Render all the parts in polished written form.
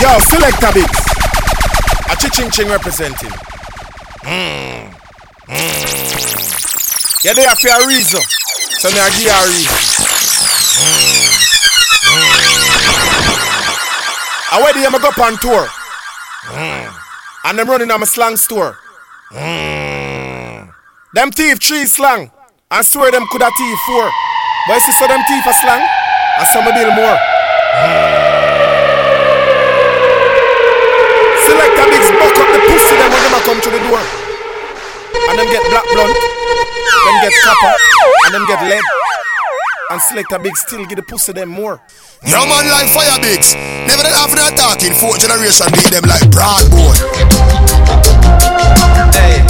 Yo, Selector Biggs. Achi-ching-ching representing. Yeah, they have a reason. So me I give you a reason. I wait here, I go up on tour. And I'm running on my slang store. Them thief three slang. I swear them coulda thief four. But you see so them thief a slang. And some a deal more. Selector Biggs buck up the pussy them when them a come to the door. And them get black blunt. Them get copper. And them get lead. And Selector Biggs still give the pussy them more. No man like Fire Biggs. Never did have that talking. Fourth generation beat them like broadboard. Hey.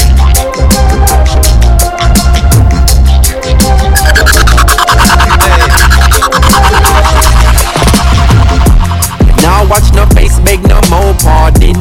Now watch no face, beg no more pardon.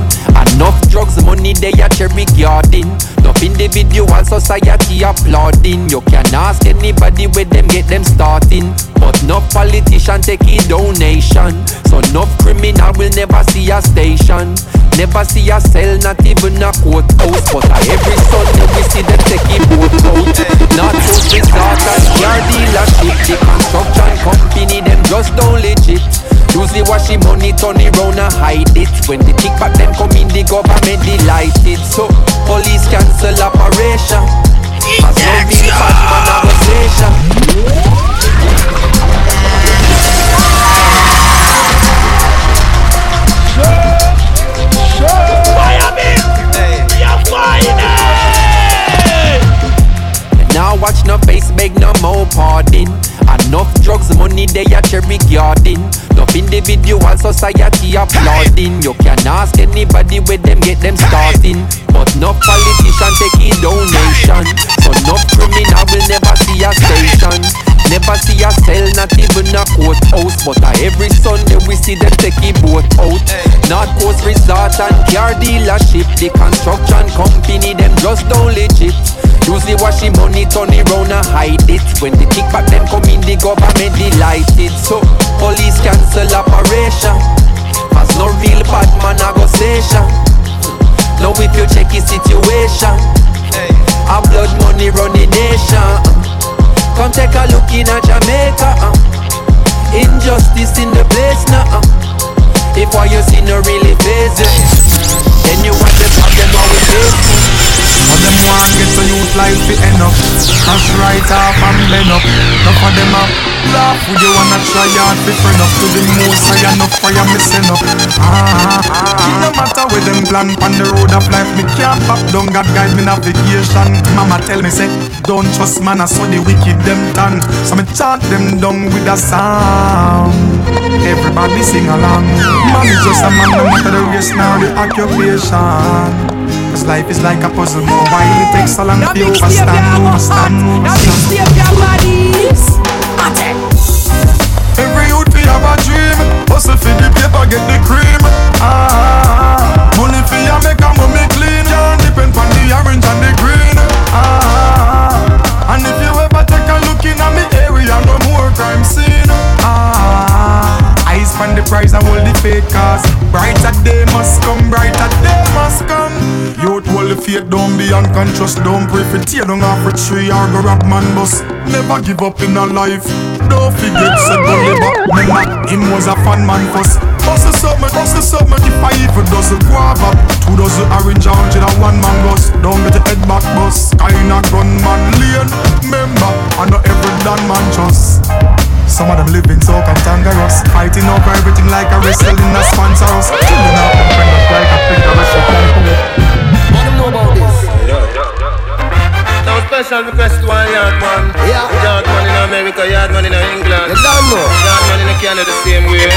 Enough drugs, money, they are cherry garden. Enough individual society applauding. You can ask anybody where them get them starting. But enough politician take a donation. So enough criminal will never see a station. Never see a cell, not even a courthouse. But every Sunday we see them take a boat out. Not so disasters, car dealership. The construction company, them just don't legit. Usually wash the money, turn it round and hide it. When the kickback them come in, the government delighted. So, police cancel operation. As no big cash man a go station. Fire me! We are fighting! Now watch no face, beg no more pardon. Enough drugs, money, they are cherry garden. Enough individual society applauding. You can ask anybody where them get them starting. But enough politician take a donation. So enough criminal will never see a station. Never see a cell, not even a courthouse. But every Sunday we see them take a boat out. North Coast Resort and car dealership. The construction company, them just don't legit. Usually wash the money, turn it round and hide it. When the kickback them come in, the government delighted. So, police cancel operation. Cause no real bad man a go station. Now if you check his situation, our blood money running nation. Come take a look in at Jamaica. Injustice in the place now. If what you see no really face it, then you want to have them always face. All them want get a youth life be enough. That's right up and bend up. Enough of them up. Laugh with you wanna try hard be friend up. To the most I enough fire me send up. No matter where them plan on the road of life. Me can't pop down, God guide me navigation. Mama tell me say, don't trust man I saw the wicked them turn. So me chant them down with a sound. Everybody sing along. Man is just a man no matter the race nor the occupation. Cause life is like a puzzle, why it takes so long to overstand. Now mix up your bodies. Every youth we have a dream. Hustle for the paper, get the cream. Money for your make and money clean. Can't depend on the orange and the green. And if you ever take a look in at me area, no more crime scene. Eyes on the prize and hold the fake cause brighter day must come, brighter day must come. Youth hold the faith, don't be unconscious. Don't pray for tear, don't have for tree or go rock man bus. Never give up in a life. Don't forget, said the labor. Remember, him was a fun man first. Bustle something, if I even doesn't guava. 2 dozen orange, 100 and 1 mangoes. Don't get your head back, boss. Kinda gun man lane. Remember, I know every damn man just. Some of them living so cantankerous, fighting over everything like a wrestling a sponsor us. Children out them bring us like a finger with shit and food. What do you know about this? Now special request to a yard man. Yeah. Yard man in America, yard man in England. You don't know. Yard man in Canada the same way.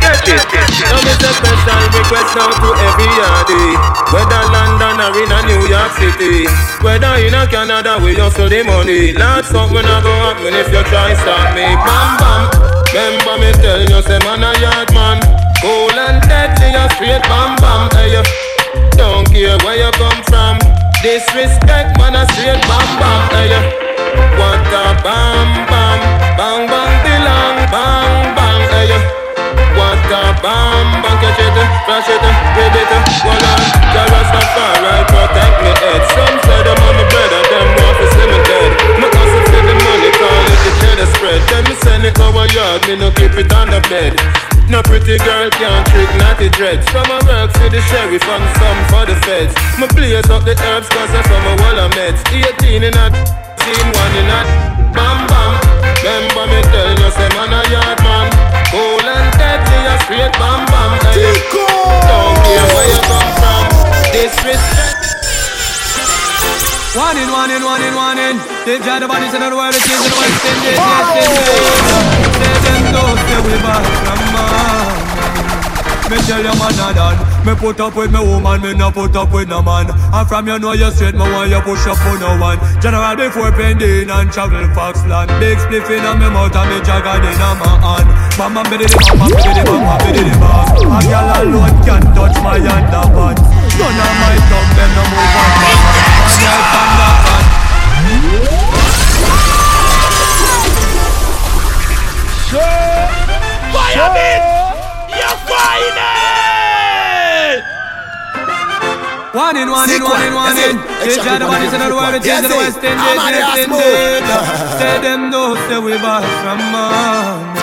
Get it. Now it's a special request now to every yardie. Whether London or in a New York City. Whether in a Canada we hustle the money. Lord, something a go happen if you try stop me. Bam bam. Remember me tell you say man a yard man. Cool and deadly a straight bam bam. Hey, don't care where you come from. Disrespect man a straight bam bam. Hey, what a bam bam. Bang bang belong. Bang bang. Hey, what dog, me no keep it on the bed. No pretty girl can't trick naughty dreads. Some a work for the sheriff and some for the feds. Me blaze up the herbs cause I'm from a wall of meds. 18 in a team, one in a bam bam. Remember me tell you say man a yard man. Cool and dirty a straight bam bam. Don't care where you come from. Disrespect. One in, one in, one in, one in. They drive the bodies in the world, it is in the world. Send it, yes, send it. Say them those, they will back from man. Me tell you man a done. Me put up with me woman, me no put up with no man. And from you know you straight, me want you push up for no one. General before pending and travel Foxland. Big spliff in a me mouth and me jagged in a my hand. Mama biddy mama biddy mama biddy the boss. A girl alone can touch my underpants. None of my thumb, them no move on my hand. Fire me! You're fired! One in, one in, one in, one in. They try the bodies in the world, it is the West Indies, yes indeed. Say them no, say we back from man.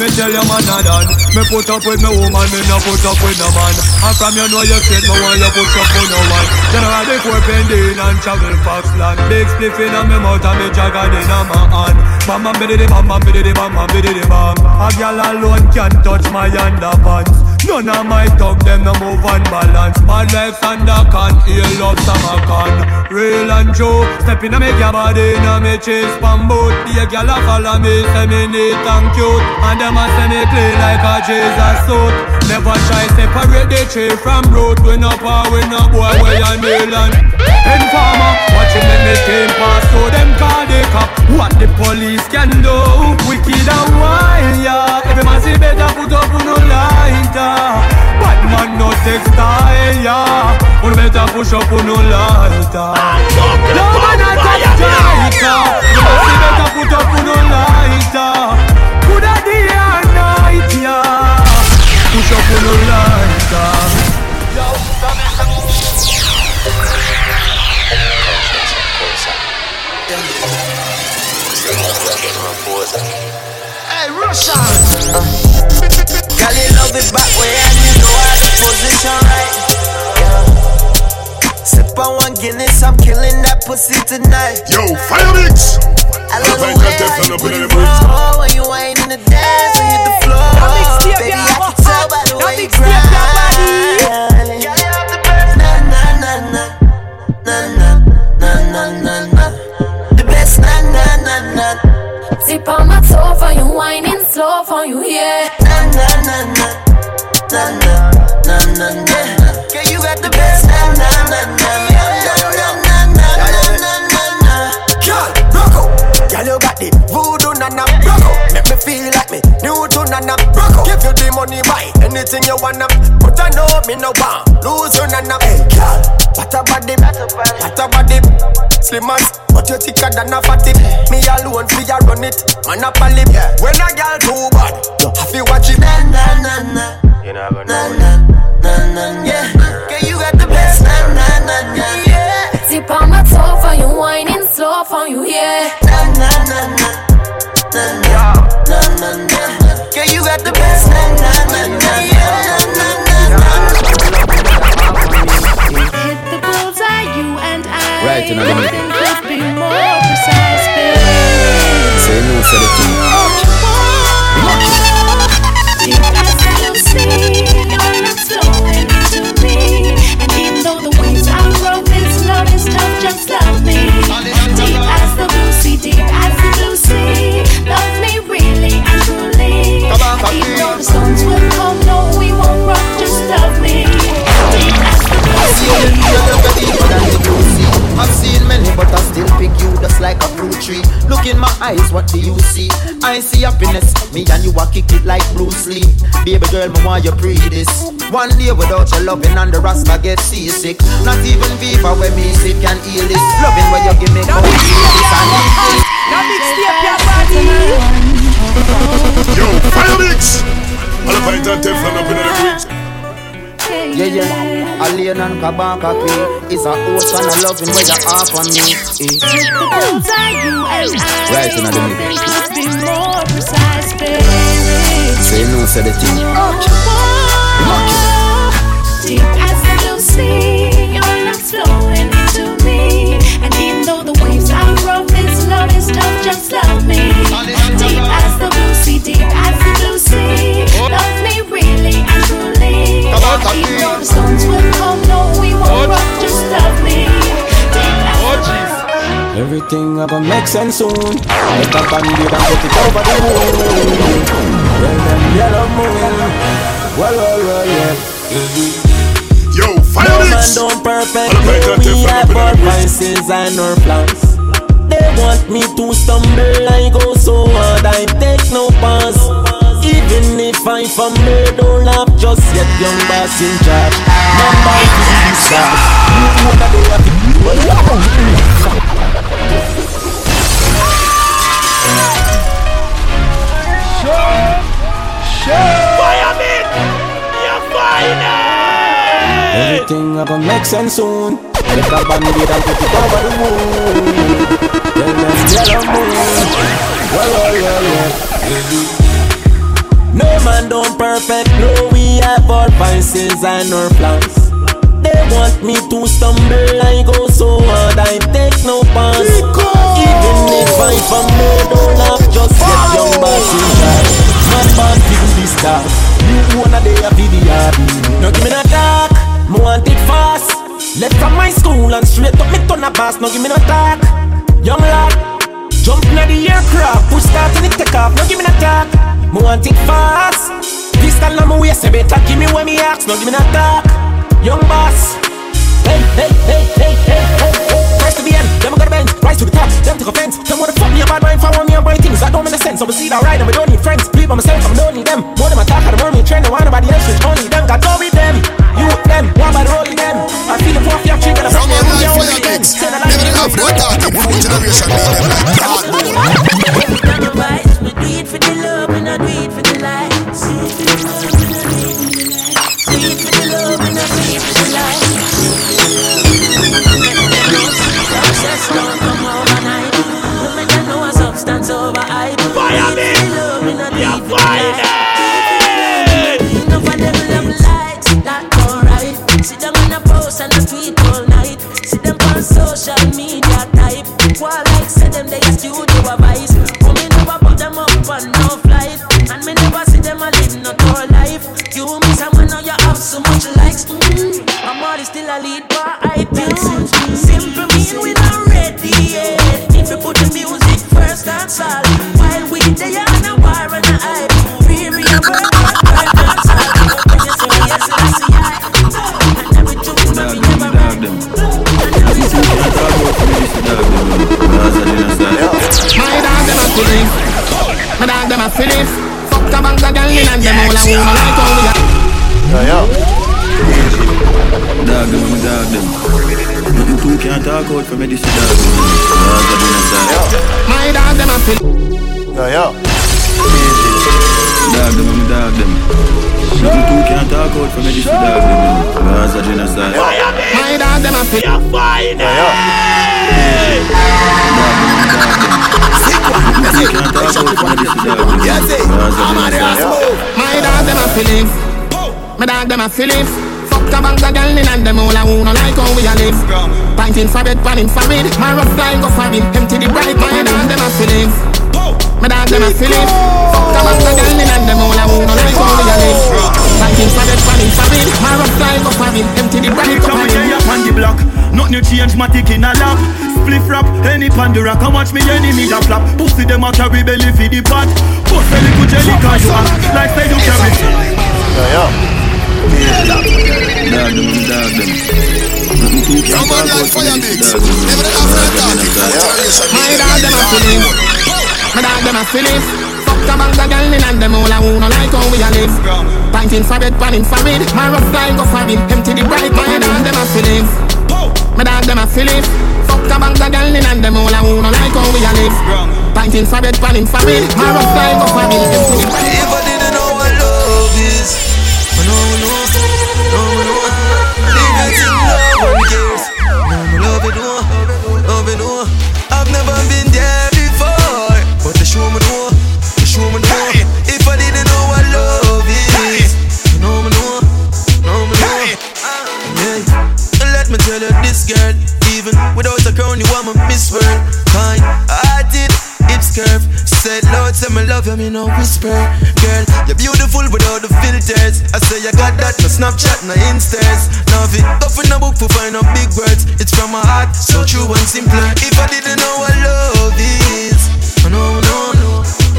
Me tell you man a done. Me put up with me woman, me no put up with no man. And from you know you straight, me want you push up for no one. General before pending and travel Foxland. Big spliff in a me mouth and me jagged in a my hand. Bam bam biddy bam bam biddy bam bam biddy bam. A girl alone can touch my underpants. None of my tongue them no move on balance. Bad life and I can't heal love some I can't. Real and true. Step in a me your body in a me chase pamboot. Be a girl a follow me, say me neat and cute. And them a send me clean like a Jesus suit. Never try separate the tree from root. We no power, we no boy, we a nail and informer. Watching them they came past, so them call the cop. What the police can do, wicked and wild, yeah. Every man see better put up on no lighter. Bad man no textile, yeah. We better push up on no lighter. No man a textile, yeah. You see better put up on no lighter. Push up on the lighter. Hey, Russian! Girl, you love it back way and you know how the position right. Sip on one Guinness, I'm killing that pussy tonight. Yo, fire mix! I love the way I you put it on when you ain't in the dance, when you hit the floor. Baby, I can tell by the way you grind. Girl, you love the best. Na na na na na na na na na. The best na na na na. Tip on my toe for you, whining slow for you, yeah. Na na na na na na na na. Girl, you got the best. Na na na na na na na na na na. Girl, Rocko, girl, you got the voodoo na na. Rocko, make me feel like me new to na na. Give you the money, buy anything you wanna. But I know me no one lose you nana. Hey girl, what about it? What about it? Slim ass, but you thicker than a fatty. Me alone fi a run it, man a pal it. When a girl too bad, you have to watch it. Na na na na, you know na na na na yeah. Girl, you got the best. Na na na na yeah. Tip on my toe for you, whining slow for you, yeah. Na na na na na na na na. Girl, you got the best. Na na na na na na na. Hit the bullseye, you and I. Right, you know what I mean. Nothing could be more precise, babe. Say no, say the thing. Because I don't see you're not flowing into me, and even though the waves are broken, love is love, just love me. Deep as the blue sea, deep as the blue sea, love me really and truly. Even though the storms will come, no, we won't rock, just love me. I've seen the sea, I've seen many, but I still pick you just like a fruit tree. Look in my eyes, what do you see? I see happiness, me and you are kick it like Bruce Lee. Baby girl, me want you pre this. One day without your loving and the rascal get seasick. Not even Viva where me sit can heal this. Loving where you give me go, this. Yo, fire mix! All the fight and Teflon up in the bridge. Yeah, yeah. Alien and Kabaka P is a host and a loving way you are for me. It's the bones you and I. right in the middle. So you know, say the thing. Deep as the blue sea, your love's flowing into me. And even though the waves are rough, this love is tough, just love me. Deep as the blue sea, deep as the blue sea. Love me really and truly. Even though the storms will come, no, we won't rock, just love me. Everything gonna make sense soon. Let the bandit and put it over the moon. Well, them yellow moon. Well, well, well, yeah. Yo, fire mix! No man don't perfect me, we have our vices and our plans. They want me to stumble, I go so hard, I take no pass. Even if I fumble, don't laugh just yet, young boss in charge. Number two stars, you know that they have to be. Fire me! You're fine! Everything gonna make sense soon. Let the bandit and put it over the moon. Then let's yellow moon. Well, well, well, well. No man don't perfect, no, we have our vices and our plans. They want me to stumble, I go so hard, I take no pass. Even if I fumble, don't laugh, just get young back in charge. Man, man, give me this talk, you wanna day a video. Now give me no talk, I want it fast. Left from my school and straight up, me turn a pass. Now give me no talk, young lad. Jump in the aircraft, push start and it take off. Now give me no talk, I want it fast. Pistol on my waist, you better give me what me ask. Now give me no talk, young boss. Hey, hey, hey, hey, hey, hey, hey. Rise to the end, them got a bend. Rise to the top, them took offense. Them wanna fuck me, a bad mind, follow me and buy things that don't make sense. I'm a seed, alright, I don't need friends. Believe by myself, I don't need them. More than my talk, I don't want me train. I want nobody else, which only them. Got go with them, you with them, one by the road with them. I feel the fourth, you're chicken, I'm from them, you're all the kids. Never enough, one daughter, one generation. We do it for the love, we not do it for the life. See it for the love, we not do it for the life. Them a feelings, fuck the bank of girl and them all I wanna like how we a live. Pinting for bed, panning for weed, my rough flying go for me, empty the bright, my dog them a feelings, my dog them a feelings, fuck the bank of girl and them all I wanna like how we a live. Pinting for bed, panning for weed, my rough flying go for me, empty the bright, go for me. Up on the block, nothing change, my tick in a lap. Spliff rap, any pandora can watch me enemy a flap. Pussy them a carry belly for the pot, pussy a little jelly cause you act like say you carry. My dog them a feelings. Fuck the bank of girl and them all I wanna like how we a live. Pinting for bed, panning for weed, my rough flying go for it, empty the bright, my dog them a feelings. My dog them a feelings. Fuck the bank of girl and them all I wanna like how we a live. Pinting for bed, panning for weed, my rough flying go for it, empty the bright. If I didn't know what love is, no, I've never been there before. curve. Said Lord, say me love you, me no whisper. Girl, you're beautiful without the filters. I say you got that, no Snapchat, no Instas. Now if it go for no book for find out big words. It's from my heart, so true and simple. If I didn't know what love is, I know, no.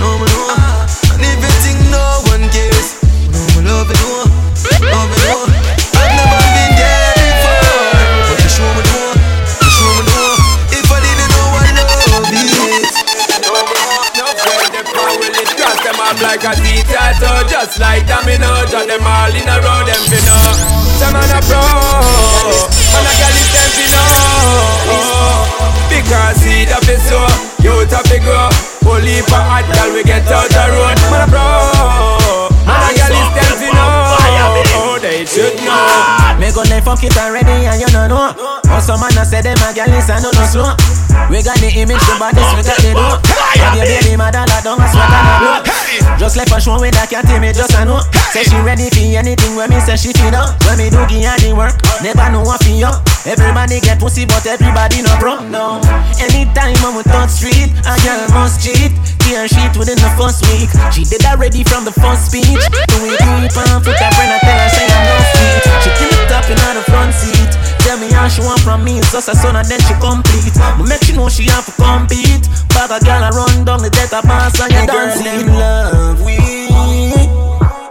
And if you think no one cares, I know my love, you know. I've never been there before, but you show me more. Like a dictator, just like domino, jot them all in a row, them fi know. Some man a pro, and a gal is them fi know. Because seed a fi sow, youth a fi grow. Only for hot gal we get out the road. Man a pro, and a gal is them fi know. They should know. Me gun them fuck it already, and you no know. Also man a say them a gal is a no slow. We got the image, the bodies, we got the door. And your baby mother locked down a sweat and a blow. Just like a show with that cat, me just a know. Say she ready for anything when me say she feel up. When me do give her the work, never know what feel up. Everybody get pussy but everybody not broke, no. Anytime I'm on third street, a girl must cheat. Tear shit within the first week. She did that ready from the first speech. Do it, and put her friend and tell her say I'm not sweet. She keep it up in the front seat. Tell me how she want from me, it's just a son and then she complete. But make she know she have to compete. Bag a girl a run down the death of pass and you dancing. Girl, them love we.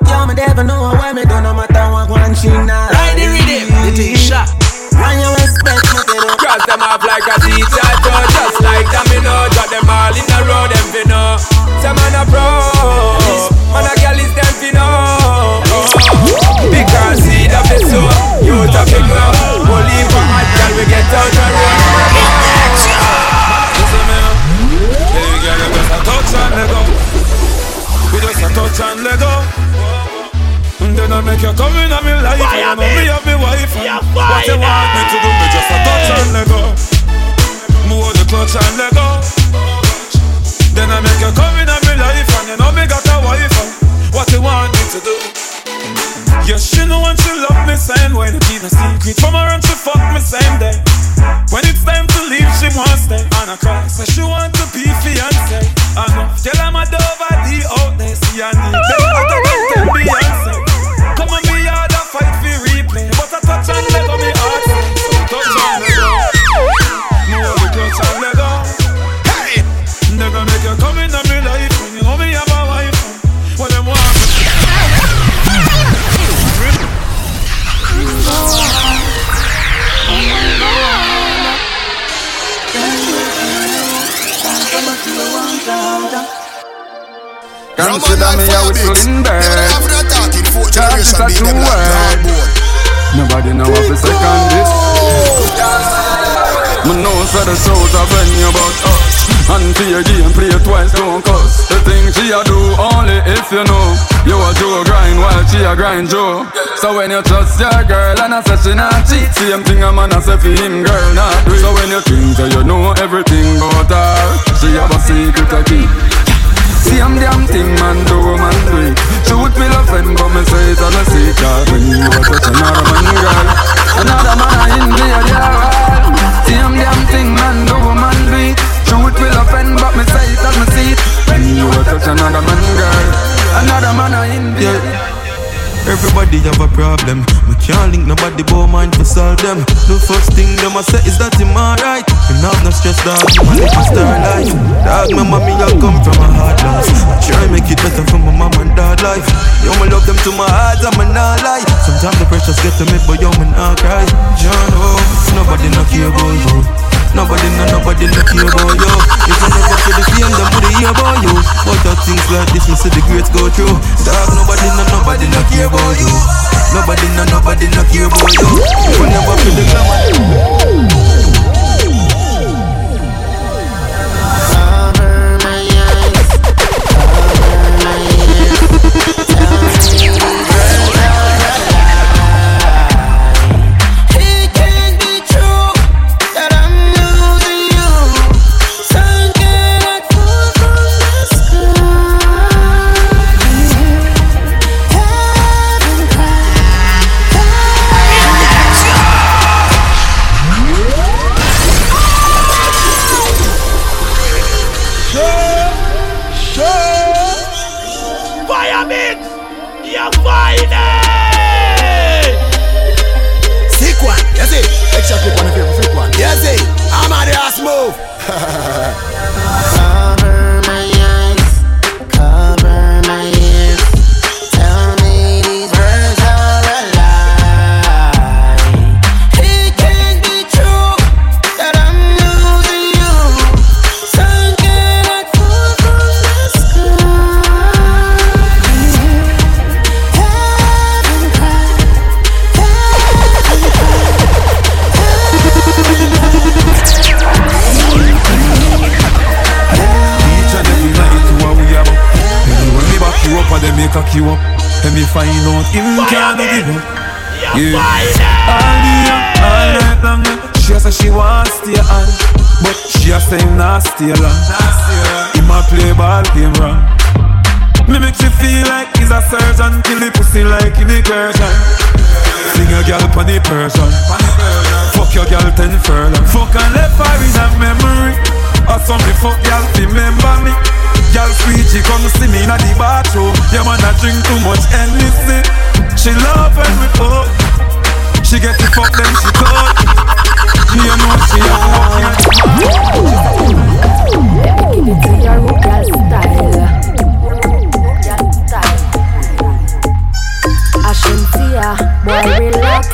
Yo, me never know why me don't know matter what one she not. Ride the rhythm, the T-shirt. When you expect me to do. Cross them off like a T-shirt, just like domino. Drop them all in the road, them fi know. Some man a pro, man a girl is them fi know. Because he da fi so, you da fi grow. Only for hot girl we get out the road. Listen me up, baby girl, you just a touch and let go. We just a touch and let go. Then I make you come in and me life. You know me have me wife. What you want me to do? We just a touch and let go. Move the clutch and let go. Then I make you come in and me life. And you know me got a wife. What you want me to do? Yeah, she know when she love me same way. The keep a secret from her and she fuck me same day. When it's time to leave, she wants stay. And I cry, so she want to be fiancé. I know, girl, I'm a dover the out there. See, I need them, I can be Beyonce. Come on, me hard a fight for replay. But I touch and let go, me hard. So touch and let go. Me only touch and let go. Hey! Never make you come in on me life. When you know me have a wife. What them want? Consider me a whistling bird. Cause it's a true word. Nobody know what to second this. Me know for the shows a venue about us. And play a game, play twice, don't cuss. The thing she a do only if you know. You a Joe grind while she a grind Joe. So when you trust your girl and I say she not cheat, same thing a man a say for him girl not do. So when you think that you know everything about her, she have a secret to keep. Same damn thing man do, man do it. Shoot me love and but me say it's on a secret. When you a touch another man girl, another man a envy a girl. Same damn thing man do, man do it. Shoot me love and but me say it's on a secret. When you a touch another man girl, another man a envy a girl. Everybody have a problem. We can't link nobody but mine to solve them. The first thing them a say is that I'm alright. You know I'm not stressed out, my life is still life. Dog, my mommy, I come from a hard life. I try make it better for my mom and dad life. Yo, I love them to my heart, I'm not lie. Sometimes the pressures get to me, but yo, man, I cry. John, oh, nobody not care about you. Nobody not care about you. You can never feel the pain, them would hear about you. But that things like this, me see the greats go through. Dog, nobody not care about you. Nobody not care about you. You never feel the glamour. fire mix, you're fine. Sick one, yes it. Extra clip on the favorite flip one, yes it. I'm on the ass move. Cover my eyes, cover my ears. Tell me these words are a lie. It can't be true that I'm losing you. Sun cannot fall from the sky. Heaven cried, heaven cried. Each and every night it's what we have. When we back you up and they make a queue up. Let me find out if you can't give up. Yeah. All night long, she said she wants to stay on, but she said not stay long. He might play ball game wrong. Me make you feel like he's a surgeon, kill the pussy like in the curtain. Sing a girl pon the person, fuck your girl 10 furlong. Fuck and left her in a memory. Or something fuck girl remember me. Y'all sweet, she come see me in the bathroom. Your man a drink too much Hennessy. She love when we fuck. She get the fuck then she talk. Me and what she a walking. Let me give it to your local style. Ashantia, boy relax.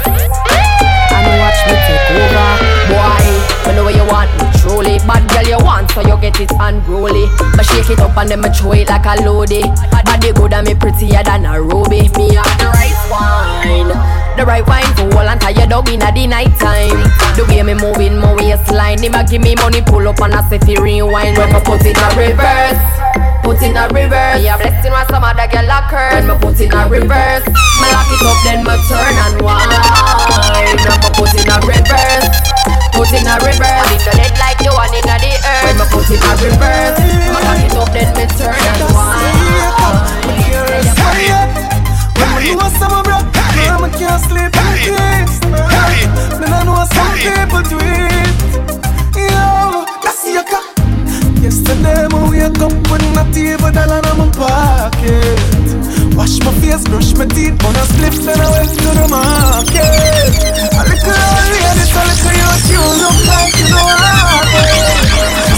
And watch me take over, boy. You know what you want me truly. Bad girl you want, so you get it unruly. I shake it up and then I throw it like a loady. Body good and me prettier than a ruby. Me have the right wine, the right wine for all and tired dog in the night time. The way me moving my waistline, him a give me money, pull up and I say fi rewind. When I put in a reverse, put in a reverse. Me a blessing when some other girl a curse. Me put in a reverse, me lock it up then me turn and wind. Me put in a reverse, put in a reverse. If you dead like you want inna the earth, me put in a reverse, me lock it up then me turn and wind. When we do some broke, I can't sleep in peace. Then I know some people do it. Yo, that's your car. Yesterday I wake up with not even dollar in my pocket. Wash my face, brush my teeth, on a spliff, then I went to the market. A little earlier, this a little youth, you look like you don't have it.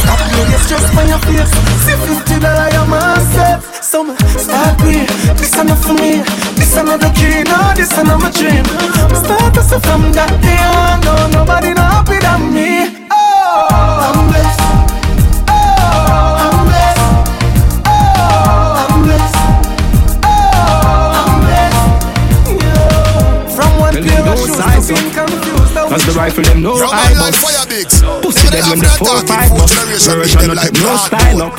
Stop your stress on your face, see $50 your mindset. So me start me, this ain't not for me. This another key, no, this ain't my dream. Start us from that day on, no, nobody no happy than me. Oh, I'm blessed. Oh, I'm blessed. Oh, I'm blessed. Oh, I'm blessed. Yeah. From one pair of shoes to being confused. Cause the rifle them no eye box. Pussy them when the 4-5 box. Version not no style up.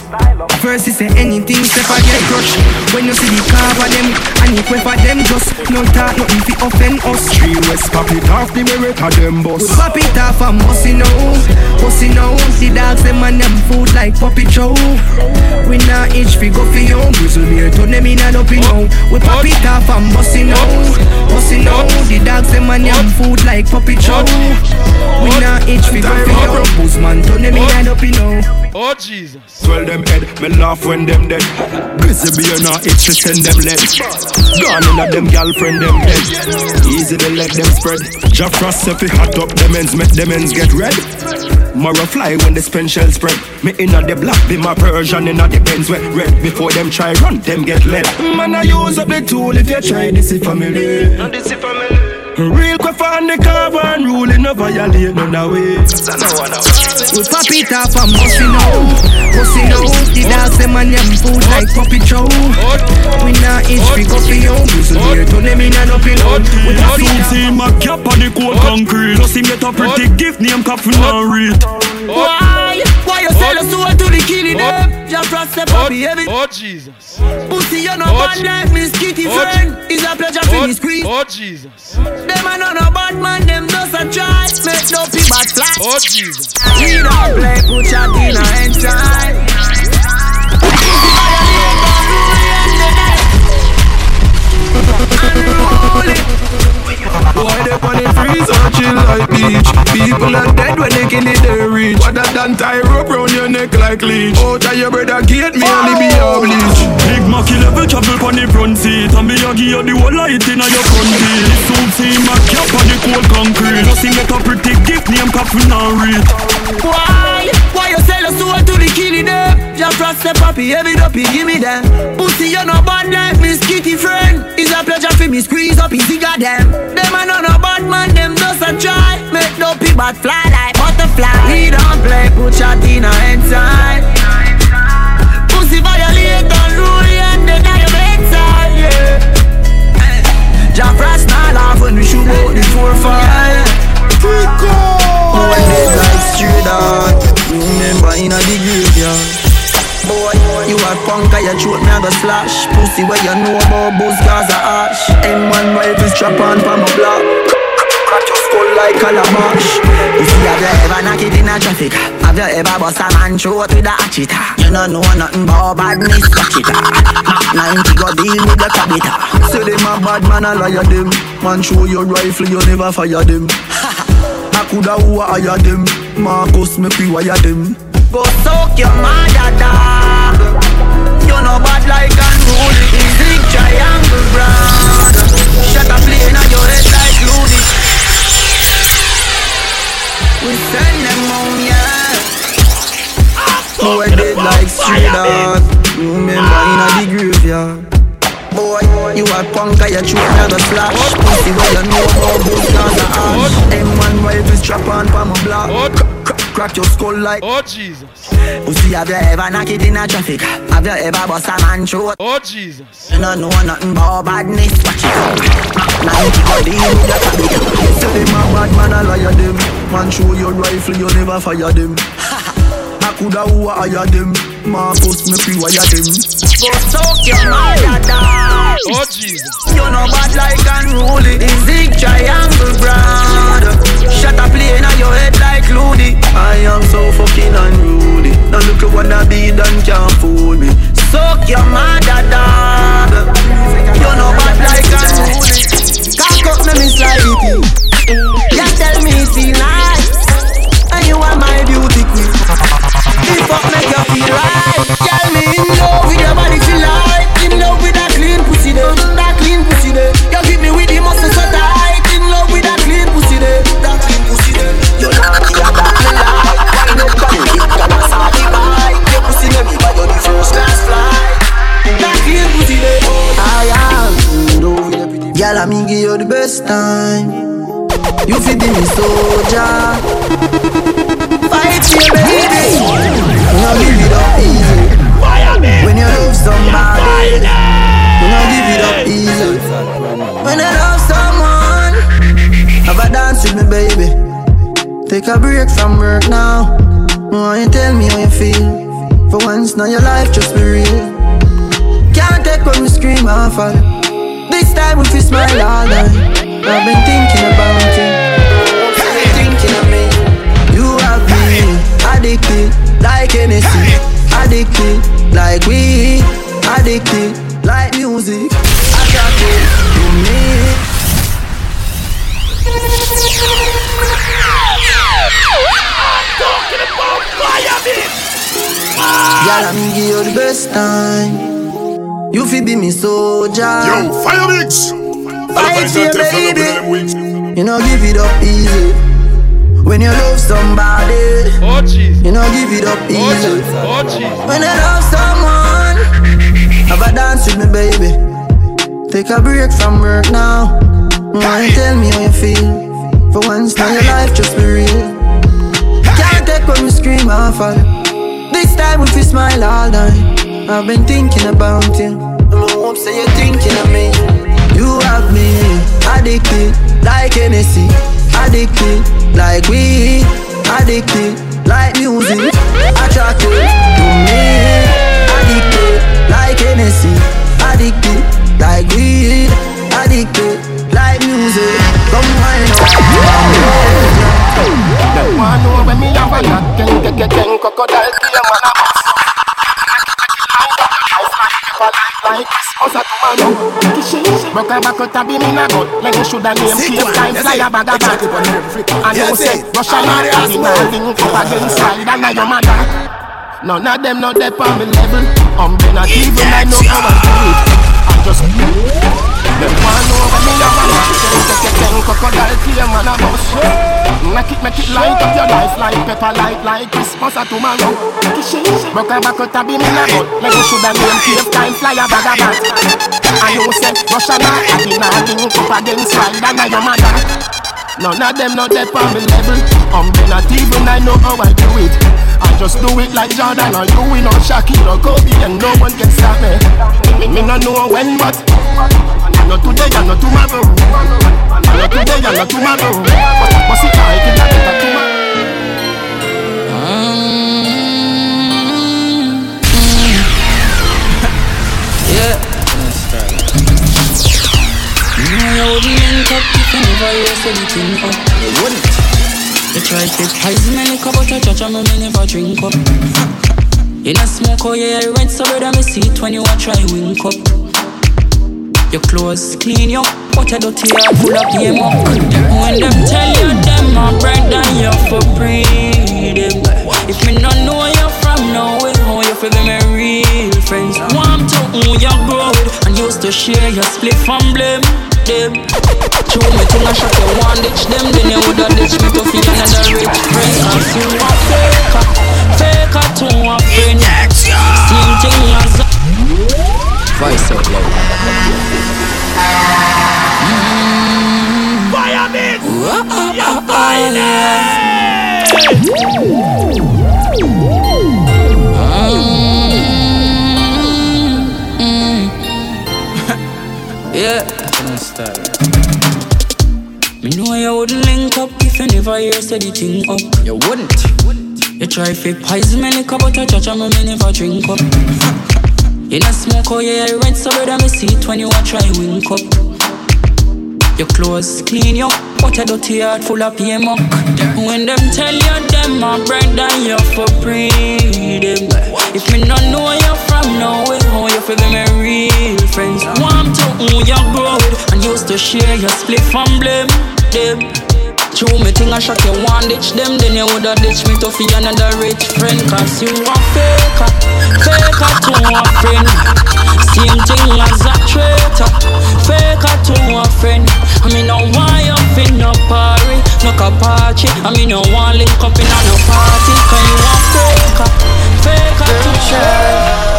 First he say anything, step I get crushed. When you see the car for them, and if we for them just no talk, nothing fi offend us. 3 West, pop it off the merit of them boss. We pop it off and bussy now, the dogs them and them food like puppy chow. We not itch fi go fi young, grizzle beer turn them in and up in now. We pop it off and bussy now, the dogs them and them food like puppy chow. We not itch fi go fi young, buzzman turn them in and up in now. Oh Jesus! Swell them head, me laugh when them dead. Grizzly be you know it's to send them lead. Gone in at them girlfriend them dead. Easy to let them spread. Jack Frost if he hot up them ends, make them ends get red. Mara fly when the spin shell spread. Me inna the black, be my Persian inna the Benz wet red. Before them try run, them get led. Man I use up the tool if you try this is family. Not this is family. Real quick on the cover and ruling over your lane on the way. We pop it off and bussing out. The dogs them and them food like puppy chow. We not itch we go for you. So they turn them in and up in out. We pop it off. See him a cap on the cold concrete. Just him get a pretty gift name cap for no read. Why you sell us to the killing them? Just cross the puppy heavy. Oh Jesus. Pussy you no bad like Miss Kitty friend. It's a pleasure for me screen. Oh Jesus. Them a no bad man, them just a try. Make no people fly. Oh Jesus. We don't play put your dinner and time. Why they on the freeze or chill like beach? People are dead when they kill it, they reach. What that done tie rope round your neck like leech. Out of your brother gate, me only be a bleach. Macky level travel on the front seat, and me a give you the whole light in your country. This soon see Macky up on the cold concrete. Just sing get a pretty gift name Catherine and Reed. Why you sell us to the killing them? Just trust the puppy, every dopey, give me them. Pussy you no bad like Miss Kitty friend. It's a pleasure for me squeeze up easy got them. Them are no bad man, them just a try. Make dopey but fly like butterfly. He don't play, put your dinner inside. Pussy violate on rule and then I am inside, yeah. Just press not laugh when we shoot out the 4-5. Boy, they like straight out. Remember in a graveyard. Boy, you a punk, I shoot me a go slash. Pussy where you know about booze cause a ash. M1 wife is trap on for my block. Crack your skull like a lamash. You see, have you ever knocked it in a traffic? Have you ever bust a man throat with a hatchet? You don't know nothing about badness, fuck it. Mac 90 go deal with the cabita. Say them a bad man, I lie at them. Man show your rifle, you never fire them. I coulda who I hire them. Marcus me free wire them. Go soak your mother, dog. You know bad like unruly. Big triangle brand. Shut up, plane on your head like Looney. We send them home, yeah. Oh, when they like street art. Remember in a big graveyard. Boy, you a punk, I shoot another slash. Pussy, where you know about those guys are ash. M1 wife is trap on for my block. Crack your skull like, oh Jesus. Pussy, have you ever knocked it in a traffic? Have you ever bust a man throat? Oh Jesus. You don't know nothing about badness, watch it. Now you got the youth that's a big. Tell them a bad man a liar them. Man show your rifle, you never fire them. I coulda who a hire them. Marcus me free wire them. Go soak your mother down. Oh Jesus. You know bad like unruly. The Zig Triangle brand. Shut a plane on your head like Looney. I am so fucking unruly. Now look at what I be done, can't fool me. Suck your mother, dog. You know bad like unruly. Cock up me slide it. You tell me it's nice, and you are my beauty queen. If fuck make you feel right, tell me in love with your body feel like. In love with that clean pussy there, that clean pussy there. You give me with the muscles so tight. In love with that clean pussy there. You're not the other fly. Why not come in? Come on, sorry, bye. You're pushing everybody on the first class flight. That clean pussy day. I am doing. Girl, I mean, give you the best time. You fit in me soldier. Fight me, baby. Now give it up easy. When you love somebody, now give it up easy. When I love someone, have a dance with me, baby. Take a break from work now. Why you tell me how you feel? For once now your life just be real. Can't take when we scream and fall. This time if you smile all night. I've been thinking about you. I've been thinking of me. You have been addicted like Hennessy. Addicted like weed. Addicted like music. Attracted to me. Talking about fire, girl, I mean, give you the best time. You fi be me soldier. Yo, fire mix. Fire to your baby. You know, give it up easy. When you love somebody, oh, you know, give it up easy. Oh, when I love someone, have a dance with me, baby. Take a break from work now. Why you tell me how you feel? For once now your life just be real. Can't take when we scream and fall. This time if you smile all night. I've been thinking about you. I'm hope say you're thinking of me. You have me addicted like Hennessy. Addicted like weed. Addicted like music. Attracted to me. Addicted like Hennessy. Addicted like weed. Addicted like music, come on. That one over me, I'm a lot. Can crocodile, kill a man. I'm a None of them not there on me level. They not even I know how I do it. I'm just them one over me, I'm a chicken, crocodile, clear man a boss. Make it light up your life like pepper light like Christmas or tomorrow. Broke a back out a beam in a boat. Make you should have known cave time fly a bag a bat. I know said Russia now, I did not link up against Ryan and I your mother. None of them not there on me level. They not even I know how I do it. I just do it like Jordan or you in or Shaquille or Kobe, and no one can stop me. Me not know when but not today and not tomorrow. Not today and not tomorrow. But see I can have it tomorrow. Yeah. I wouldn't link up if I never lost anything up. I wouldn't. They try to poison me like a butter judge, and I never drink up. You not smoke, oh yeah, I rent so that I see it when you a try wink up. Your clothes clean you, but I dirty you full of game up. When them tell you them are bread and you for breathing. If me not know where you're from, know it, how you feel me real friends. Warm to who you grow with, and used to share your split from blame. Chew me till I shot you one ditch them, then you woulda ditch me to feed another rich friend. I see you a faker, faker to a friend. Same thing as a voice out loud. Fire mix. You're violent. Yeah. Me know you wouldn't link up if you never hear said the thing up. You wouldn't. You try fi poison me like a butter judge, and me never drink up. You not smoke, oh yeah, I rent so that I see it when you a try wink up. Your clothes clean you, but a dirty heart full of pay muck. When them tell you them are bread and you for breathing. If me not know where you're from, know it, how you feel me real friends. Warm to who you grow with, and used to share your split from blame them. Chew me thing I shot you one ditch them, then you woulda ditch me to feed another rich friend. Cause you a faker, faker to a friend. Same thing as a traitor, faker to a friend. I mean no why you fin no party, no kapachi. I mean no one link up in no party. Cause you a faker, faker to a friend.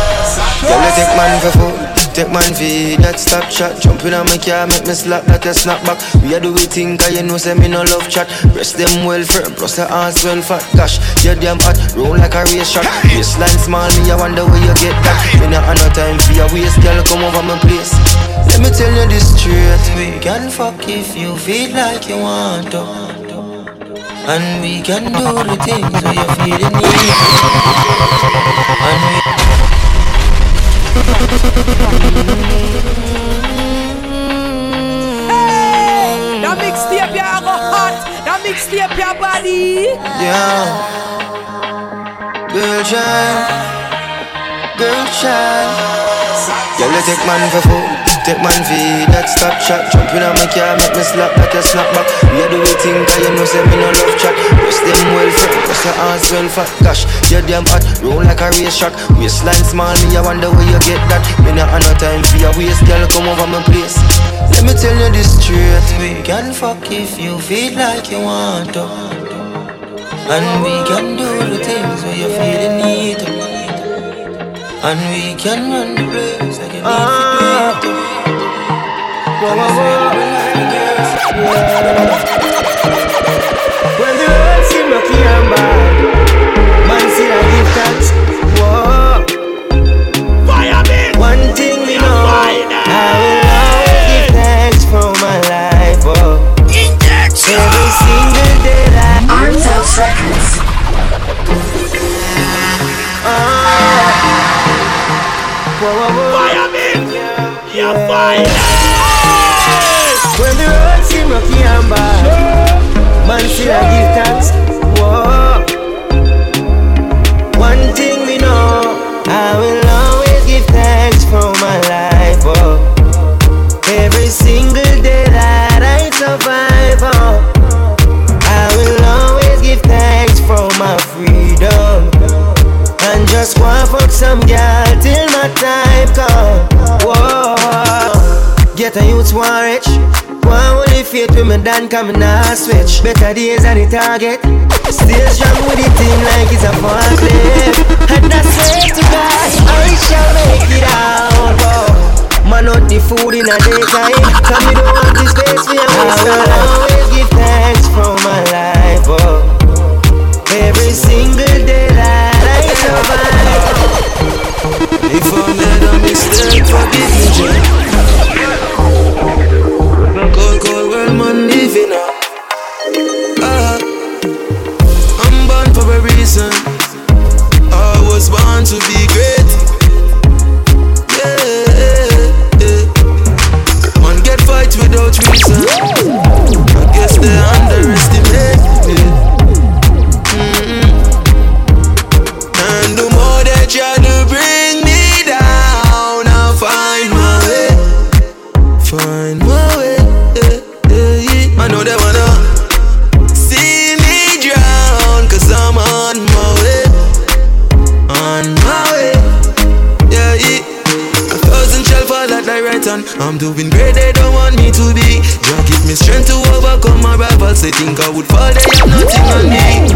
You let take man for food. Take man V, that stop chat. Jump in on my car, make me slap that a snap back. We a do we thing, cause you know say me no love chat. Press them well firm, plus the ass well fat. Gosh, you damn hot, roll like a race shot. Waistline small, I wonder where you get that. Me not have no time for your waist, girl, come over my place. Let me tell you this straight. We can fuck if you feel like you want to, and we can do the things where you feel the need. And we hey, that mixtape ya go hot, that mixtape ya body. Yeah, girl child. Yeah, let take man for food, take man feed that stop chat. Jump in on my car, make me slap that a snap back. We are the way thing, cause you know say me no love chat. Press them well fat, press your ass well fat. Gosh, you damn hot, roll like a race track. Waistline small, me I wonder where you get that. Me not have no time for your waist, girl, come over my place. Let me tell you this straight. We can fuck if you feel like you want to, and we can do the things where you feel the need to. And we can run the place like a beat to when the world seem lucky and bad, man see I give thanks. Whoa. Fire me. One thing we know, I will always give thanks for my life. Oh. Every single day that Arms Out Records. Fireman, you're fire. When the road seem rocky and bad, man still I give thanks. Whoa. One thing we know, I will always give thanks for my life. Oh. Every single day that I survive, oh. I will always give thanks for my freedom. And just wanna fuck some girl till my time come. Whoa. Get a youth one rich. One only faith with me done coming out switch. Better days than the target. Still strong with the team like it's a fun clip. And I swear to God, I shall make it out. Whoa. Man out the food in a daytime. Cause me don't want this space for your waste. I'll always give thanks for my life. Oh. Every single day that I survive. If I made a mistake, forgive me, Jay. Cold world man living up. I'm born for a reason. I was born to be great. Yeah. Man get fight without reason. I guess they underestimate me. I'm doing great, they don't want me to be. Jah give me strength to overcome my rivals. They think I would fall, they have nothing on me.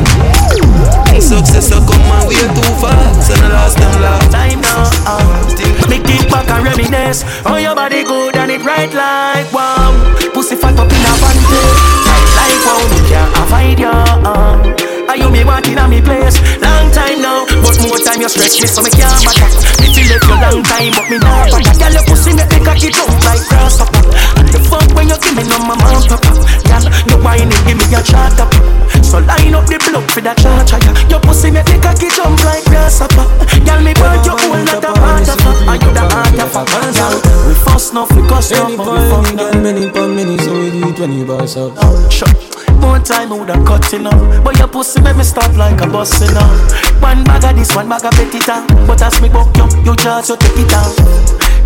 Success I come my way too fast, and I lost them last time now. Me keep back and reminisce. Oh, your body good and it right like wow. Pussy fat up in a bandage. Like wow, you can't avoid ya. Are you me walking on me place? Long time now, but more time you stretch me so me can't back. Me feel it for long time, but me not back. Girl, your pussy make me cocky jump like grasshopper. And the fuck when you give me no my mouth up. Girl, you whining give me your chat up. So line up the block for that cha-cha. Your pussy make me cocky jump like grasshopper. Girl, me burn your whole not a part of her. Are you the heart of her? Girl, we fuss now, we cuss now, we fuck now. Many pound, many so we do it when you buy yourself. More time I woulda cut it up, but your pussy make me stop like a bus it up. One bag of this, one bag of petita, but as me buck you, you just you take it out.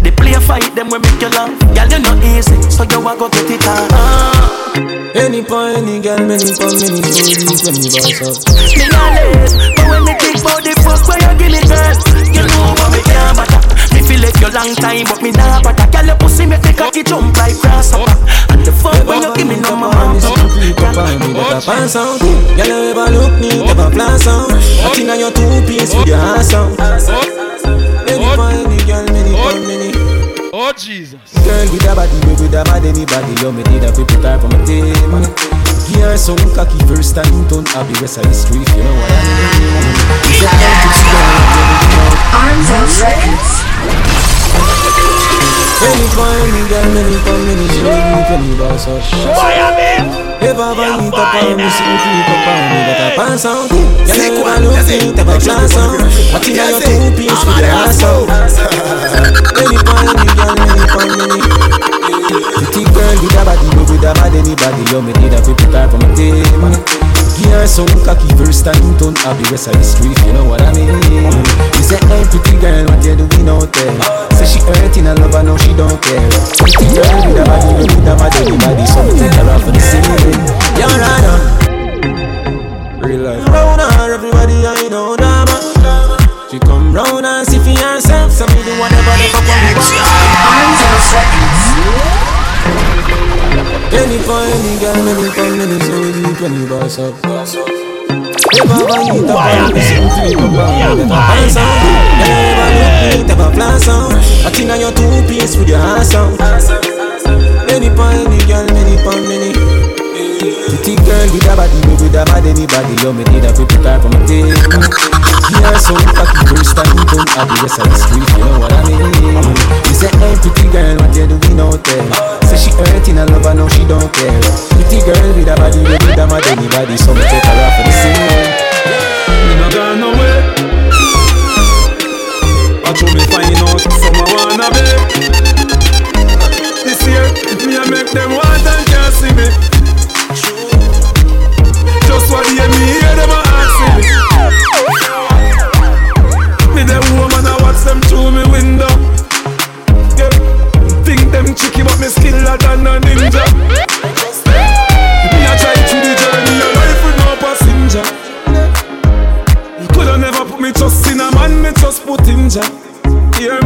They play a fight, them we make you laugh. Girl, you not easy, so you a go get it out. Any point, any girl, many pound, many stories when you boss up. Me not late, but when me think about the fuck when you give me girl, you know what me can't matter. Me feel like you long time, but me nah bother. Girl, your pussy make me cocky jump like grasshopper. And the fuck when you give me no more. Me better pants out. Girl, you ever look neat, ever plans out. I think on your two-piece with your ass out. Many boy, the girl, many boy, many. Oh, Jesus. Girl with a body, baby with a bad anybody. You may need a people type on my team. Here some cocky first time, don't have the rest of the street. You know what I mean? Arms of records. Many find me, girl, many find me, many boss up. Why am I? If I find it, I find me, so you can find me, but I find some. Girl, you want to see, I find some. I think I got two pieces with the ass out. Many find me, girl, many find me. Pretty girl, with a body, with a bad anybody, you may need a people type on my team. Here some cocky first time, don't have the rest of the street, you know what I mean? You say, hey pretty girl, what you doing out there? Say she hurting and love her, now she don't care. Pretty girl with a body, you with a bad anybody, so we take her off for the ceiling. You're right on. Real life. Round her, everybody I know, drama. She come round and see for herself, so we do whatever the fuck we want. Any for any girl, many for many, so we do it when you boss up. If I buy it, I buy it, so you can buy it, then I buy some. If I look, never plan some. I think on your two-piece with your ass out. Any for any girl, many for many. Pretty girl with a body, with a bad anybody, you may need a people type on my team. Here some fucking first time, you don't have the rest of the street, you know what I mean? You say, hey pretty girl, what you doing out there? She hurting and love her, now she don't care. Pretty girl with a body, you with a mad anybody, so me take her off for the scene. Me not gone away. I told me find out some I wanna be. This year, if me I make them want and can't see me. Just what hear me hear them a asking me. Me the woman I watch them through me window.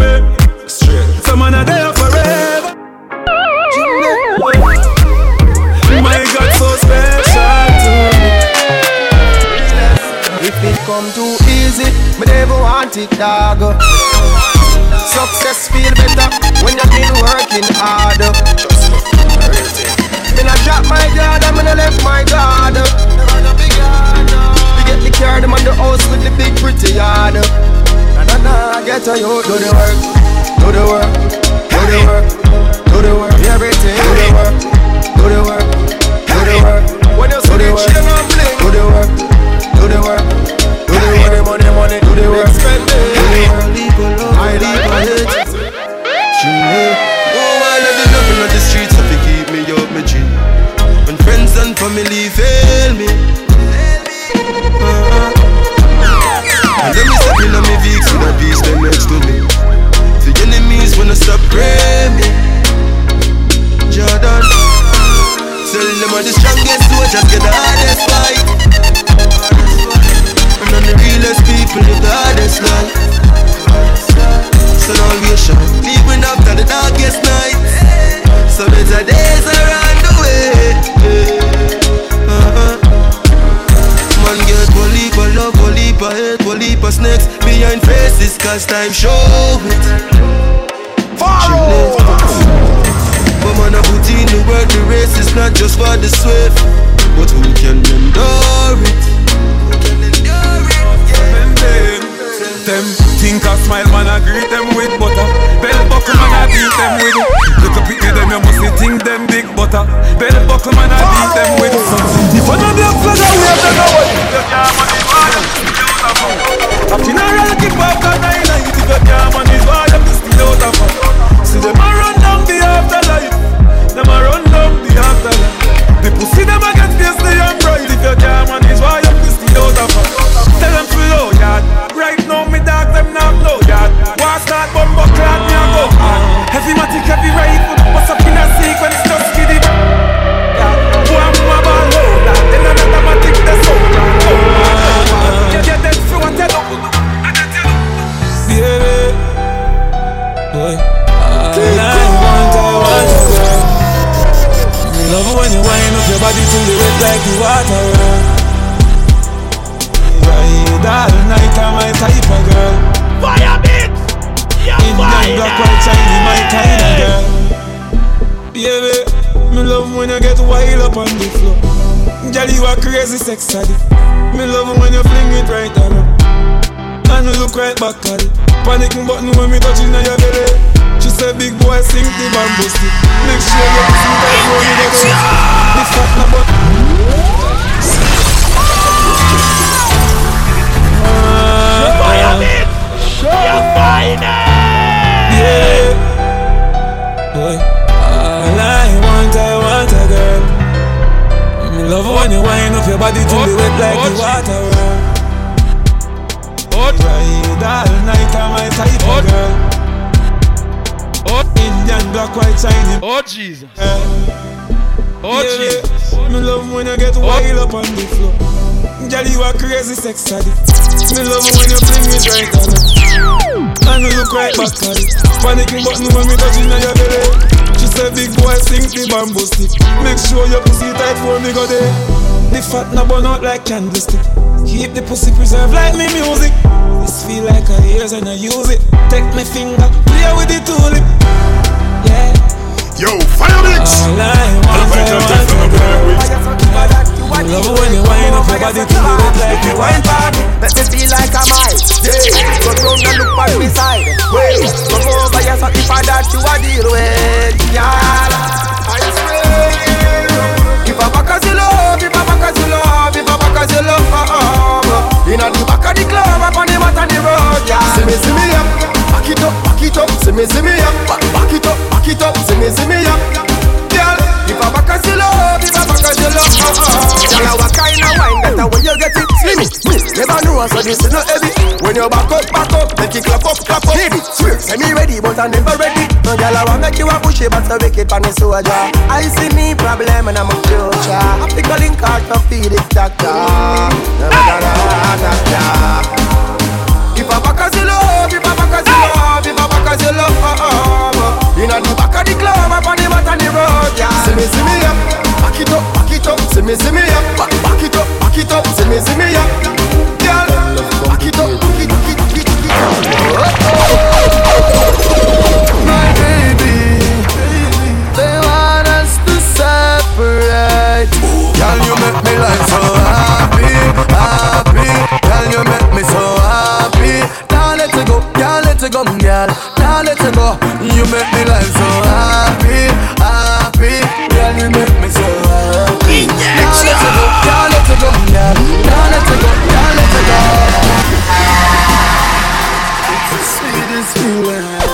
me straight. Someone are there forever. My God, so special to me. If it come too easy, me never want it, dog. Success feel better when you've been working harder. When I drop my guard, I'm gonna left my guard. You get the car, them on the house with the big pretty yard. I get to you, do the work, do the work, do the work, do the work, everything, do the work, do the work, do the work, do the work, do the work, do the work, do the work, money, money, do the work, spend it. I leave my head. Oh, I love the loving on the streets, so they keep me up, my chin. When friends and family fail me, and then me stepping on my veeks with a beast them next to me. The enemies wanna stop praying me. Jordan, tell them I'm the strongest, so I just get the hardest fight. And I'm the realest people, the hardest life. Sun always shine, even after the darkest night. So better days are on the way. Man get bullied by love, bullied by hate, bullied by snakes behind faces, cause time show it. Follow. But man I put in the work, the race is not just for the swift, but who can endure it? Who can endure it? Yeah. Them think I smile, man, I greet them with butter. Bell buckle, man, I beat them with. Look up at them, you must think them big butter. Bell buckle, man, I beat them with. If one of them flag away, I don't know what. A funeral kick back at night, I eat it up, yeah, man, it's all them still out of it. See them a run down the afterlife. Them a run down the afterlife. People see them against this, they are bright. If your jam and it's why I'm still out of it. Tell them to low, yeah. Right now, me dog, them not know that. What's that bumbo clap, me a go hard. Heavy matic, heavy rifle, what's up in a sequence, just kidding. Boy, I'm a ball hold that. Then another matic, that's so bad. Yeah, them few a tell up. Baby, boy, I want to love it when you wind up your body till you wet like the water. Ride all night, I'm my type of girl. Fire bitch! You're Indian, black, white, shiny, my kind of girl. Baby, me love when you get wild up on the floor. Girl, you a crazy sex addict. Me love when you fling it right at her. And you look right back at it. Panicking button when me touching on your belly. She said, big boy, sink the bamboo stick. Make sure you see that road in the road. This fat number. You're buying it! You're buying it! Yeah. Boy, all I want a girl. I love when you wind up your body till you wet like the water. Ride all night, I'm my type of girl. Indian, black, white, shiny. Oh Jesus. Oh Jesus. Me love when you get wild up on the floor. Girl, you a crazy sex addict. Me love when you fling it right on it. And you look right back at it. Panicking button when me touching on your belly. She said, big boy, sink the bamboo stick. Make sure your pussy tight for me go there. The fat na burn out like candlestick. Keep the pussy preserved like me music. This feel like a ears and I use it. Take my finger, play with the tulip. Yeah. Yo, fire mix! All I want to I love when you wind up your body to the red like you wine party. Let me feel like I'm high. Yeah, go round and look back beside. Wait, come over here, satisfy that you are deal with. Yeah, I swear. Give a back as you love, give a back as you love, give a back as you love. In a the back of the club, up on the mat on the road, yeah. See me up, back it up, see me up, back it up, see me up, girl. If I back as you love, if I back as you love, girl, I walk in a wine, better when you get it, slim it. Never knew us, so this is not heavy. When you back up, make it clap up, baby. Swear, say me ready, but I never ready. No girl, I wanna make you a pushy, but so wicked pan is so dry. I see me problem and I'm a future. I pick a link out to feed it, doctor. If I back as you love, if I back as you love, if I back as You make me life so happy, happy. Girl, you make me so happy. Now let it go, now let it go, now let it go, now let it go. It's the sweetest feeling.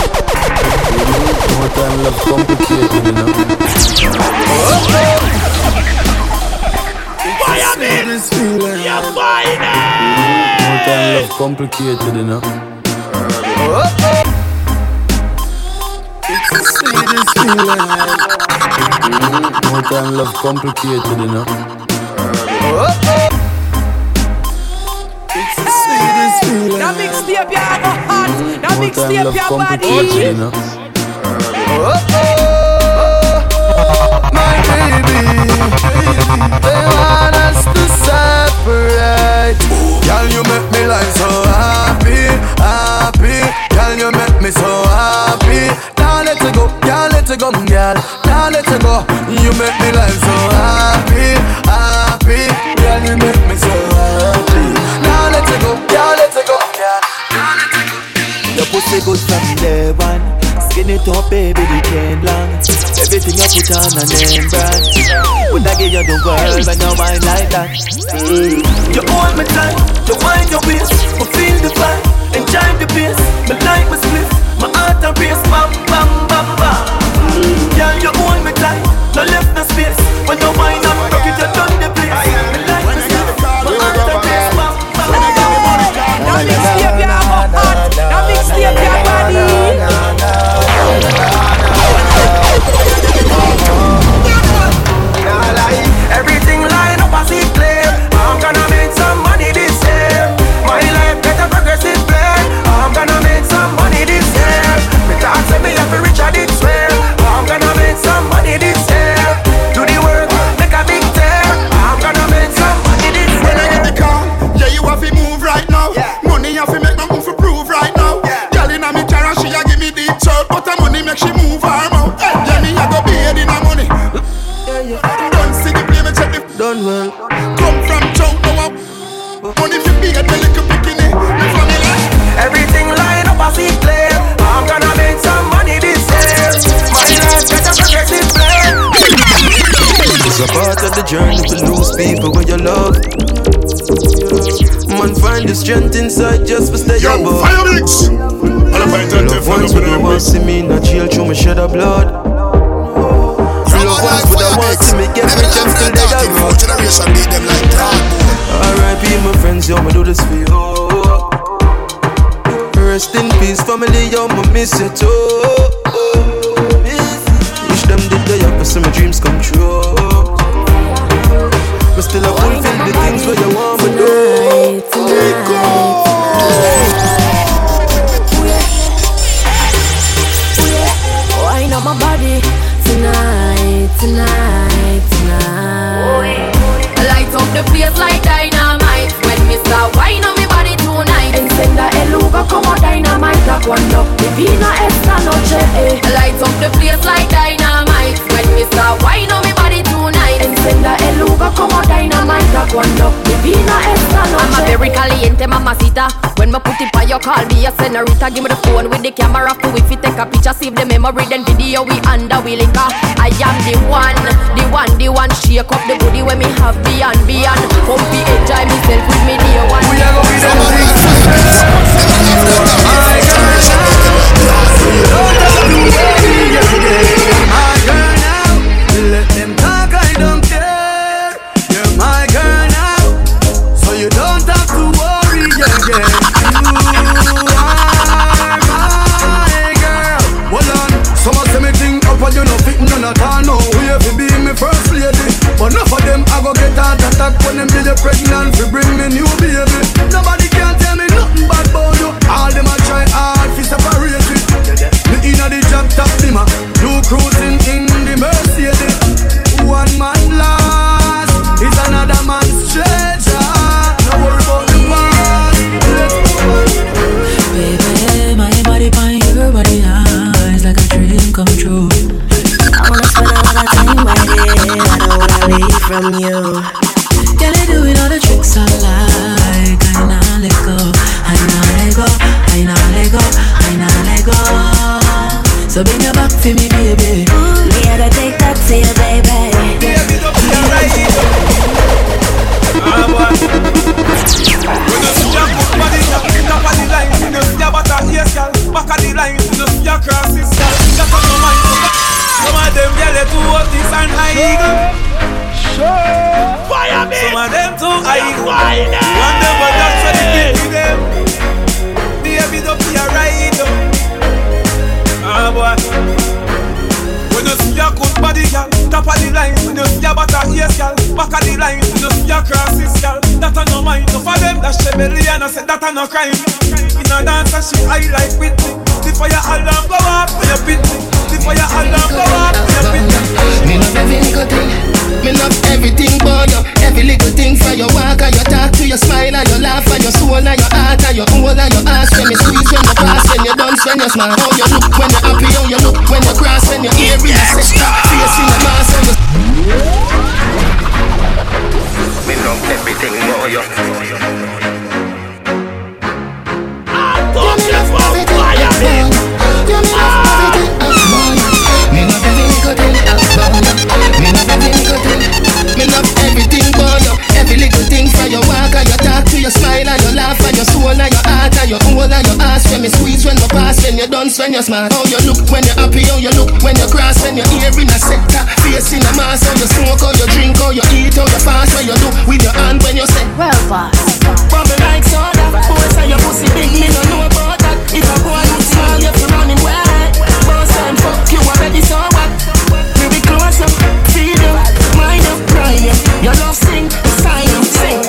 More time love complicated, you know. It's the sweetest feeling. More time love complicated, you know. It's the sweetest feeling. More time love complicated, you know. It's the sweetest feeling. That makes the up your heart. That makes the up your body. You know? My baby, they want us to separate. Girl, you make me life so happy, happy. Girl, you make me so happy. Now let it go, girl. Now let it go. You make me life so happy, happy. Girl, you make me so happy. Now let it go, girl, let it go, girl. Now let it go. Your pussy good from day one. Skin it up, baby, the chain long. Everything you put on a name brand. Would I give you the world, but no wine like that. You hold me tight, you wind your waist, I feel the vibe, and chime the bass. Me like my split. My heart and race, bam, bam, bam, bam. Girl, you hold me tight, no left no space. When you wind up, rock it, you turn the place. The life is good, my heart and race, bam, bam, bam. Now mixtape your heart, now mixtape your body. Now like, everything line up as it clear. I'm gonna make some money this year. My life better progressive plan. I'm gonna make some money this year. Talk to me every rich I did swear. I'm gonna make some money this year. Do the work, make a big tear. I'm gonna make some money this year. When I get the car, yeah, you have to move right now. Yeah. Money have to make my move to prove right now. Girl in a me jar and she a give me the third, but the money make she move her mouth. Yeah, me I go paid in the money. Don't see the play, me check the done well. Come from town, now money for big, I tell you picking it. Me family, everything line up as it clear. I'm gonna make some money this year. My life better progressive plan. It's a part of the journey to lose people when you love. Man, find the strength inside just for stay above. Yo, fire mix! Love once with a want see me not chill through me shed of blood. Love once with a want see me get rich and still dead a road. R.I.P. my friends, yo, me do this for you. Rest in peace, family, yo, me miss you too. Wish them the day I so my dreams come true. But still I fulfill the things where you want me to. Take go. Wind up my body tonight, tonight, tonight. Light up the place like dynamite when me start wind up. Encenda el lugar como dynamite. Cuando divina esta noche, eh. Light up the place like dynamite when we start wine on me body tonight. Encenda el lugar como dynamite. Cuando divina esta noche. I'm a very caliente mamacita. When me put it by your call me a senorita. Give me the phone with the camera to if you take a picture. Save the memory then video we under we liquor. I am the one, the one, the one. Shake up the booty when me have beyond, beyond. Come be enjoy myself with me dear one. We are going to be the my girl now, let them talk, I don't care. You're my girl now, so you don't have to worry, yeah, yeah. You are my girl. Well on, some of them think up and you know fit none at all. No, we have to be my first lady. But enough of them I go get that attack when them get pregnant to bring me new baby. Nobody can tell me nothing bad about you. All them I try hard to separate it. Me inna the job top dimmer, you cruising in the Mercedes. One man lost is another man's treasure. No worry about the past. Baby, my body find your body eyes like a dream come true. I wanna spend all my time waiting. I don't wanna leave from you. Girl, I doing all the tricks I like. I now let go. I now let go. I now let go. I now let go. So bring your back to me, baby. Me had to take that to you, baby. When you see your good body, you up on the line. When you see your butter, yes, girl, back on the line. When you see your crosses, girl, that's on your mind. Some of them yell at you, this and high. Fire me! Some of them too high. One them but that's what they give them. They have it up here right now. Ah boy. When you see your good body, girl, top of the line. When you see your butter, yes, girl, back of the line. When you see your crosses, girl, that on your mind. No for them that's shebelly and I said that on no crime. In a dance and she high like with me. The fire alarm go up for your pit. The fire alarm go up for your pit. Me love every little thing. Me love everything about you, every little thing for your walk and your talk, to your smile and your laugh and your soul and your heart and your whole and your ass. When you squeeze, when you pass, when you dance, when you smile, how you look, when you happy, how you look, when you cross, when you hear in your sister, face in the mask and you. Me love everything about you. I thought you were fire, man. Me love everything about you. Me love everything. Me love everything about you, every little thing for your walk and your talk, to your smile and your laugh and your soul and your heart and your whole and your ass. When you squeeze, when you pass, when you dance, when you smile, how you look, when you're happy, how you look, when you cross, when you hear in a sector, face in a mask, how you smoke, how you drink, how you eat, how you fast, what you do with your hand when you say, well, boss. Bobby like soda, boys and your pussy big, me don't know about that. If a boy looks small, you're running wide. Boss and fuck, you already saw what? We be close up, see them. Mind up, grind up, your love sing, the silent sing.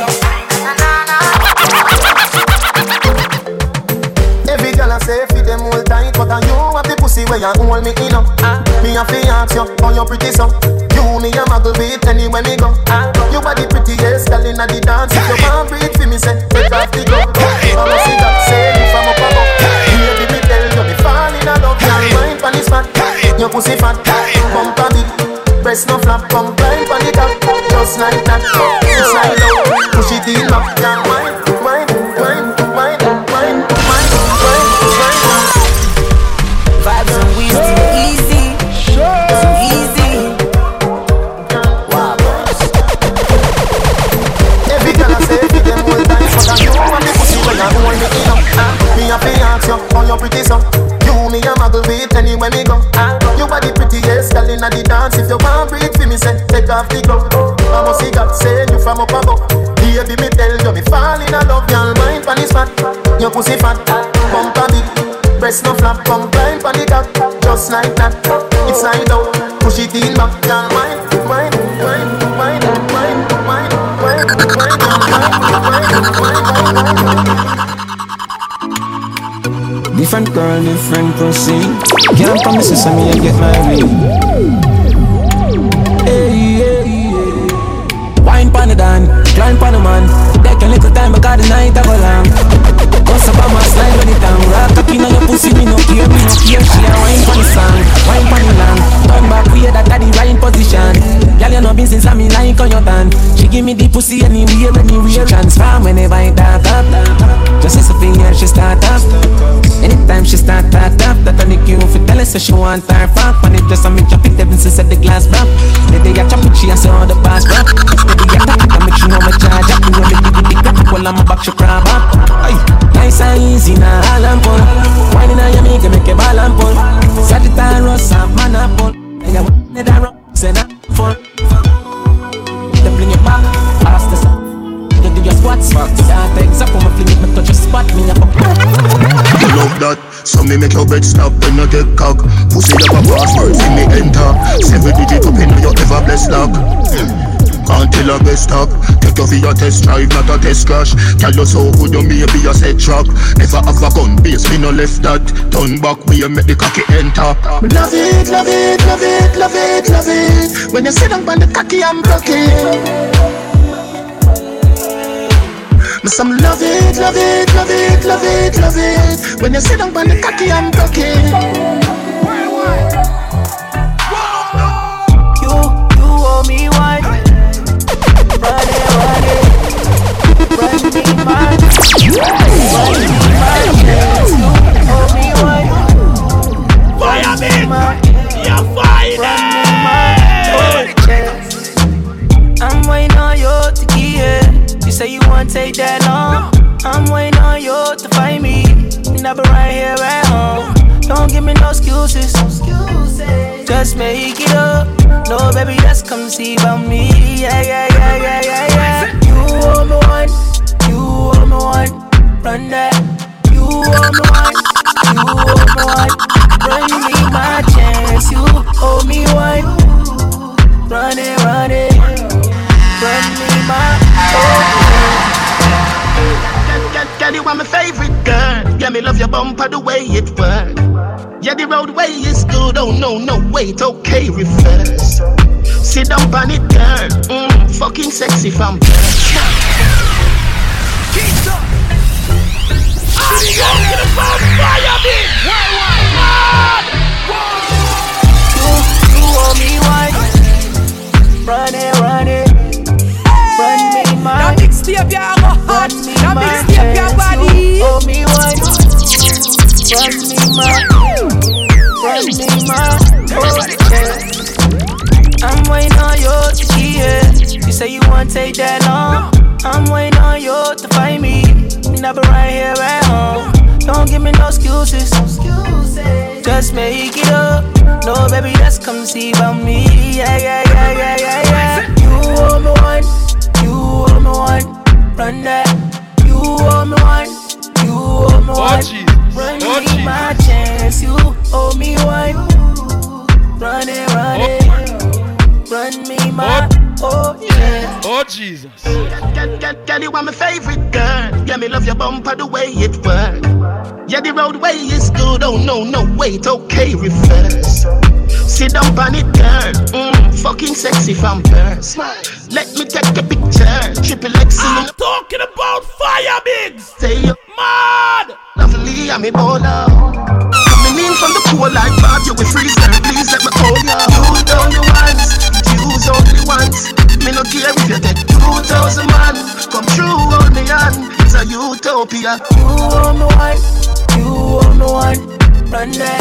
Every girl I say feed them all tight, but I you have the pussy where you hold me in up. Me a fi ask you, how you pretty so? You me a muggle with anywhere me go. You are the prettiest girl inna the dance. If you can't breathe for me, say take off the glove. All I see that say you from up above. Baby, me tell you me fall in love. Your mind pon is fat, your pussy fat, bump on it. Breast no flap, come climb on the top. Just like that, just like that. Push it in up, yeah. Wine. Vibes and wheels too easy, too easy. Wow, boss. Every girl I say, every them all time. So that you want me pussy when I hold me in up. Me a fi ask you, how you pretty so? You me a muggle with anywhere me go. You are the prettiest girl inna the dance. If you want breathe for me, say take off the glove. I must see God say you from up above. Baby, me tell you me fall in love. Your mind pon is fat, your pussy fat. Come to me, breast no flap. Come climb pon the top, just like that. It's like out, push it in back. Your mind. Different girl, different pussy. Can't promise this, I mean, I get my way. Hey, hey, hey. Wine pan the dan, climb pan the man. Take a little time, because the night I go long. Cause about my slide when it down. Rock up in on your pussy, me no care. She a wine pan the song, wine pan the land. Turn back, we that at the right position. Girl, you know been since I'm in like on your band. She give me the pussy anywhere. She transform whenever I tap up. Just as a finger, she start up. Anytime she start that up, that on the queue for tell us so she want her fuck. When it just on me chop it, even since the glass drop. The day I chop it, she has all the past drop. The day I tap it, I make she know my charge up. You know me give it the crap, while I'm back, she crab up. Nice and easy, now all I'm full. Wine in a yummy, can make a ball and pull. Sagittarius, I'm man and pull. And I win it around, say not full. They bring it back, ask the sun. You do your squats, start eggs up, I'ma fling it, me touch your spot, me up. You love that. So me make your bed snap, then you get cock. Pussy up a password, see me enter. 7 digit up in your ever blessed lock. Can't tell a best stop. Take you for your test drive, not a test crash. Tell you so good you may be a set track. Never have a gun base, me no left that. Turn back, we make the cocky enter. Love it, love it, love it, love it, love it. When you sit down on the cocky, I'm broken. Some love it, love it, love it, love it, love it. When you sit down on the cocky, I'm broken. You owe me one. Run it, man. You owe me one. Why am I? I'm waiting on you to get it. You say you won't take that long. I'm waiting on you to find me. And I've been right here at home. Don't give me no excuses. Just make it up. No, baby, just come see about me. Yeah, yeah, yeah, yeah, yeah, yeah. You owe me one. You owe me one. Run that. You owe me one. You owe me one. Run me my chance. You owe me one. Run it, run it. Run me my own. Girl, you are my favorite girl. Yeah, me love your bumper the way it works. Yeah, the roadway is good. Oh no, no wait, okay, reverse. Sit down on it, girl. Fucking sexy from birth. Keep up. I'm talking about fire, bitch. You owe me one. Run it, run it. Run me mine. That big step, yeah, I'm a hot. That big step, yeah, body. You owe me one. Run me mine. I'm waiting on you to hear. You say you won't take that long. I'm waiting on you to find me. And I've been right here at home. Don't give me no excuses. Just make it up. No, baby, just come see about me. Yeah, yeah, yeah, yeah, yeah, yeah. You owe me one. You owe me one. Run that. You owe me one. You owe me one. Run me my chance, you owe me one. Run it, run it. Run me my, oh yeah. Oh Jesus. Girl, you are my favorite girl. Yeah, me love your bumper the way it works. Yeah, the roadway is good. Oh no, no wait, okay, reverse. Sit down on it, girl. Fucking sexy from birth. Let me take a picture. Triple X. I'm talking about fire, bigs. Say you mad. Lovely, I'm a baller. Coming in from the pool like bad, you will freeze and please let me call you. Use only once, use only once. Me no care if you take 2,000 man. Come true, hold me on. It's a utopia. You owe me one, you owe me one. Run that.